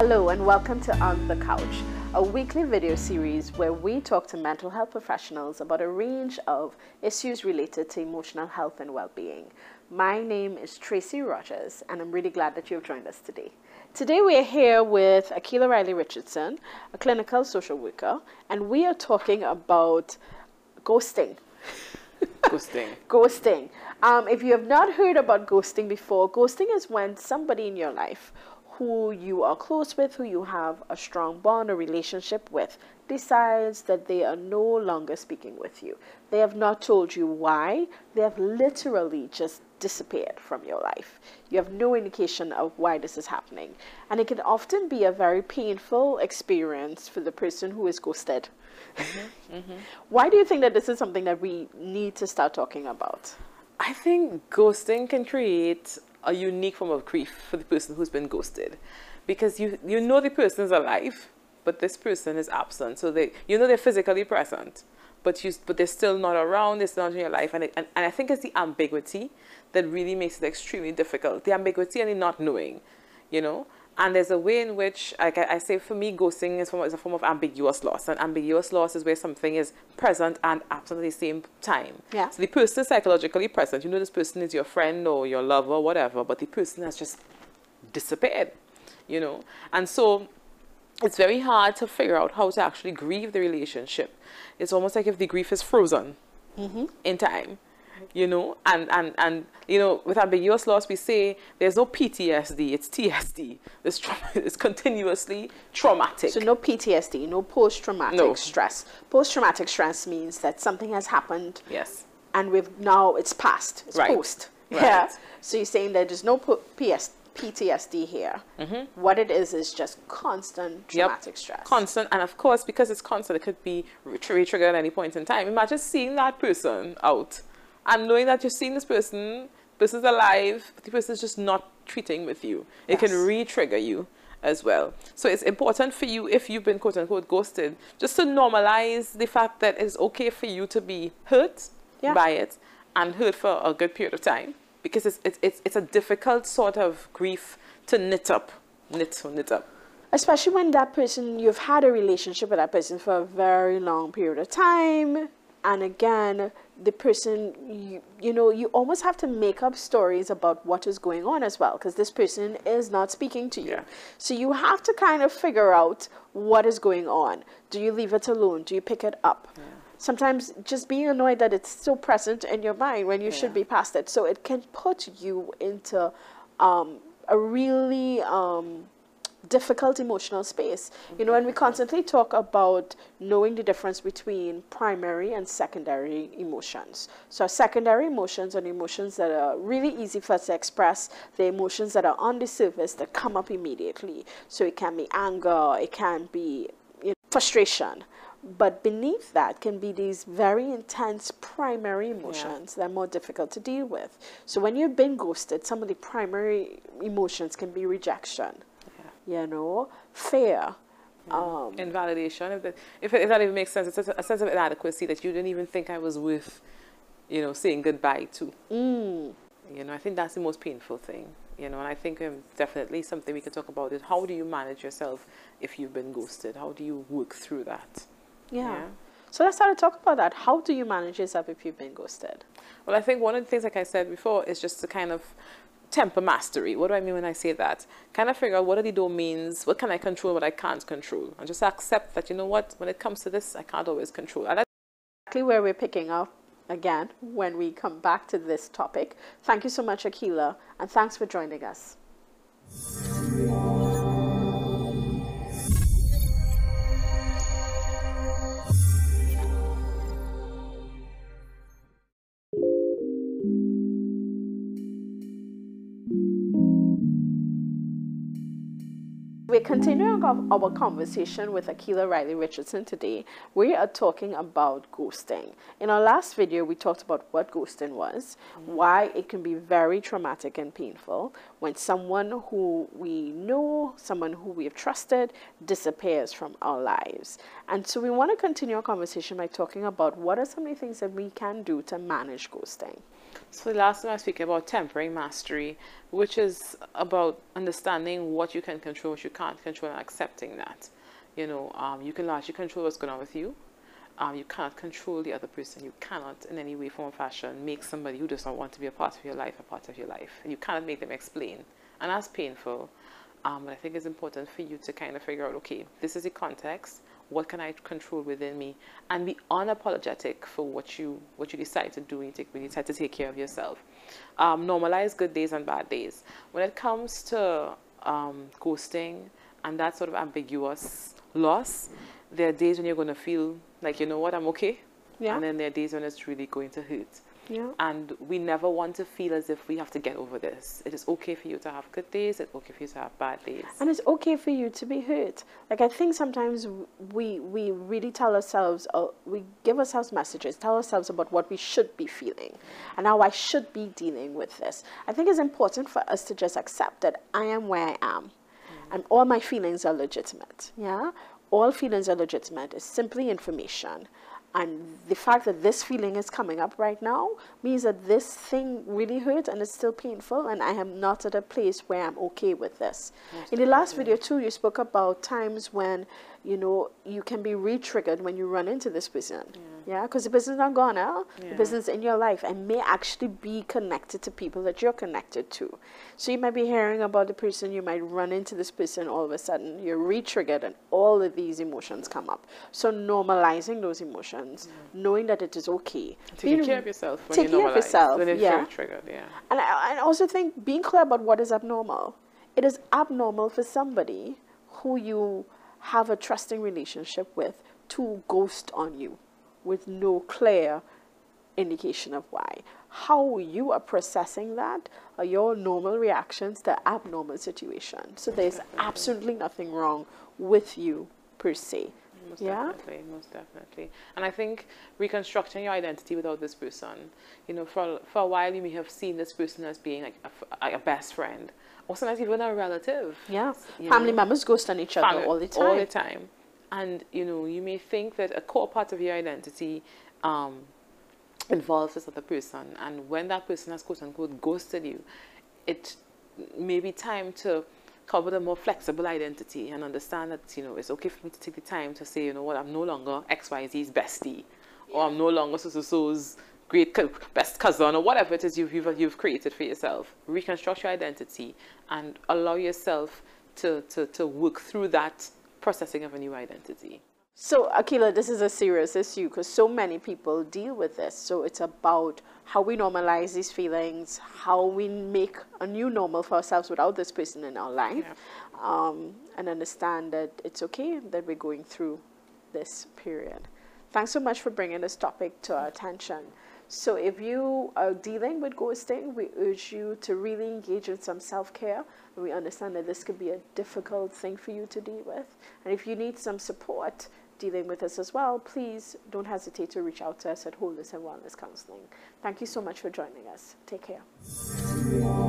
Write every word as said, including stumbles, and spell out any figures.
Hello and welcome to On the Couch, a weekly video series where we talk to mental health professionals about a range of issues related to emotional health and well-being. My name is Tracy Rogers and I'm really glad that you have joined us today. Today we are here with Akilah Riley Richardson, a clinical social worker, and we are talking about ghosting. Ghosting. Ghosting. Um, if you have not heard about ghosting before, ghosting is when somebody in your life who you are close with, who you have a strong bond or relationship with, decides that they are no longer speaking with you. They have not told you why. They have literally just disappeared from your life. You have no indication of why this is happening. And it can often be a very painful experience for the person who is ghosted. Mm-hmm. Mm-hmm. Why do you think that this is something that we need to start talking about? I think ghosting can create a unique form of grief for the person who's been ghosted, because you you know the person is alive, but this person is absent. So they you know they're physically present, but you but they're still not around. They're still not in your life, and, it, and and I think it's the ambiguity that really makes it extremely difficult. The ambiguity and the not knowing, you know. And there's a way in which, like I, I say, for me, ghosting is, form, is a form of ambiguous loss. And ambiguous loss is where something is present and absent at the same time. Yeah. So the person is psychologically present. You know this person is your friend or your lover or whatever, but the person has just disappeared, you know. And so it's very hard to figure out how to actually grieve the relationship. It's almost like if the grief is frozen mm-hmm. in time. You know, and, and, and, you know, with ambiguous loss, we say there's no P T S D, it's T S D. This trauma is continuously traumatic. So no P T S D, no post-traumatic no. stress. Post-traumatic stress means that something has happened. Yes. And we've now it's past. It's right. post. Right. Yeah. So you're saying that there's no P T S D here. Mm-hmm. What it is is just constant traumatic yep. stress. Constant. And of course, because it's constant, it could be re-triggered at any point in time. Imagine seeing that person out. And knowing that you're seeing this person, person's alive, but the person's just not treating with you. It yes. can re-trigger you as well. So it's important for you, if you've been quote-unquote ghosted, just to normalize the fact that it's okay for you to be hurt yeah. by it and hurt for a good period of time. Because it's, it's, it's, it's a difficult sort of grief to knit up, knit or knit up. Especially when that person, you've had a relationship with that person for a very long period of time. And again, the person, you, you know, you almost have to make up stories about what is going on as well, because this person is not speaking to you. Yeah. So you have to kind of figure out what is going on. Do you leave it alone? Do you pick it up? Yeah. Sometimes just being annoyed that it's still present in your mind when you yeah. should be past it. So it can put you into um, a really Um, difficult emotional space. You know, and we constantly talk about knowing the difference between primary and secondary emotions. So secondary emotions are emotions that are really easy for us to express. The emotions that are on the surface that come up immediately. So it can be anger, it can be you know, frustration. But beneath that can be these very intense primary emotions yeah. that are more difficult to deal with. So when you've been ghosted, some of the primary emotions can be rejection. You know, fear. Yeah. Um, Invalidation, if that, if, if that even makes sense. It's a, a sense of inadequacy that you didn't even think I was worth, you know, saying goodbye to. Mm. You know, I think that's the most painful thing. You know, and I think um, definitely something we can talk about is how do you manage yourself if you've been ghosted? How do you work through that? Yeah. yeah? So let's start to talk about that. How do you manage yourself if you've been ghosted? Well, I think one of the things, like I said before, is just to kind of temper mastery. What do I mean when I say that? Kind of figure out what are the domains, what can I control, what I can't control, and just accept that, you know what, when it comes to this, I can't always control. And that's exactly where we're picking up again when we come back to this topic. Thank you so much, Akilah, and thanks for joining us. We're continuing our conversation with Akilah Riley Richardson today. We are talking about ghosting. In our last video, we talked about what ghosting was, why it can be very traumatic and painful when someone who we know, someone who we have trusted, disappears from our lives. And so we want to continue our conversation by talking about what are some of the things that we can do to manage ghosting. So last time I speak about tempering mastery, which is about understanding what you can control, what you can't control, and accepting that. You know, um, you can largely control what's going on with you. Um, you can't control the other person. You cannot in any way, form, or fashion make somebody who does not want to be a part of your life a part of your life. And you cannot make them explain. And that's painful. Um, but I think it's important for you to kind of figure out, okay, this is the context. What can I control within me? And be unapologetic for what you what you decide to do when you, take, when you decide to take care of yourself. Um, normalize good days and bad days. When it comes to um, ghosting and that sort of ambiguous loss, there are days when you're going to feel like, you know what, I'm okay. Yeah. And then there are days when it's really going to hurt. Yeah. And we never want to feel as if we have to get over this. It is okay for you to have good days. It's okay for you to have bad days. And it's okay for you to be hurt. Like, I think sometimes we we really tell ourselves, or we give ourselves messages, tell ourselves about what we should be feeling and how I should be dealing with this. I think it's important for us to just accept that I am where I am. Mm-hmm. And all my feelings are legitimate. Yeah? All feelings are legitimate. It's simply information. And the fact that this feeling is coming up right now means that this thing really hurt and it's still painful, and I am not at a place where I'm okay with this. That's in the last video too, you spoke about times when, you know, you can be re-triggered when you run into this person. Yeah, because yeah? the person's not gone now. Yeah. The person's in your life and may actually be connected to people that you're connected to. So you might be hearing about the person, you might run into this person, all of a sudden you're re-triggered and all of these emotions come up. So normalizing those emotions. Yeah. Knowing that it is okay. Taking care of yourself. When taking care of yourself. When it's yeah. triggered, yeah. And I, I also think being clear about what is abnormal. It is abnormal for somebody who you have a trusting relationship with to ghost on you with no clear indication of why. How you are processing that are your normal reactions to abnormal situation. So there is absolutely nothing wrong with you per se. Most yeah. definitely, most definitely. And I think reconstructing your identity without this person, you know, for, for a while you may have seen this person as being like a, a best friend, or sometimes even a relative. Yeah, family know. members ghost on each other family, all the time. All the time. And, you know, you may think that a core part of your identity um, involves this other person. And when that person has, quote unquote, ghosted you, it may be time to come with a more flexible identity and understand that, you know, it's okay for me to take the time to say, you know what, I'm no longer X Y Z's bestie, or I'm no longer so-so-so's great best cousin, or whatever it is you've, you've, you've created for yourself. Reconstruct your identity and allow yourself to, to, to work through that processing of a new identity. So, Akilah, this is a serious issue because so many people deal with this. So it's about how we normalize these feelings, how we make a new normal for ourselves without this person in our life, yeah. um, and understand that it's okay that we're going through this period. Thanks so much for bringing this topic to our attention. So if you are dealing with ghosting, we urge you to really engage in some self-care. We understand that this could be a difficult thing for you to deal with. And if you need some support dealing with this as well, please don't hesitate to reach out to us at Wholeness and Wellness Counseling. Thank you so much for joining us. Take care.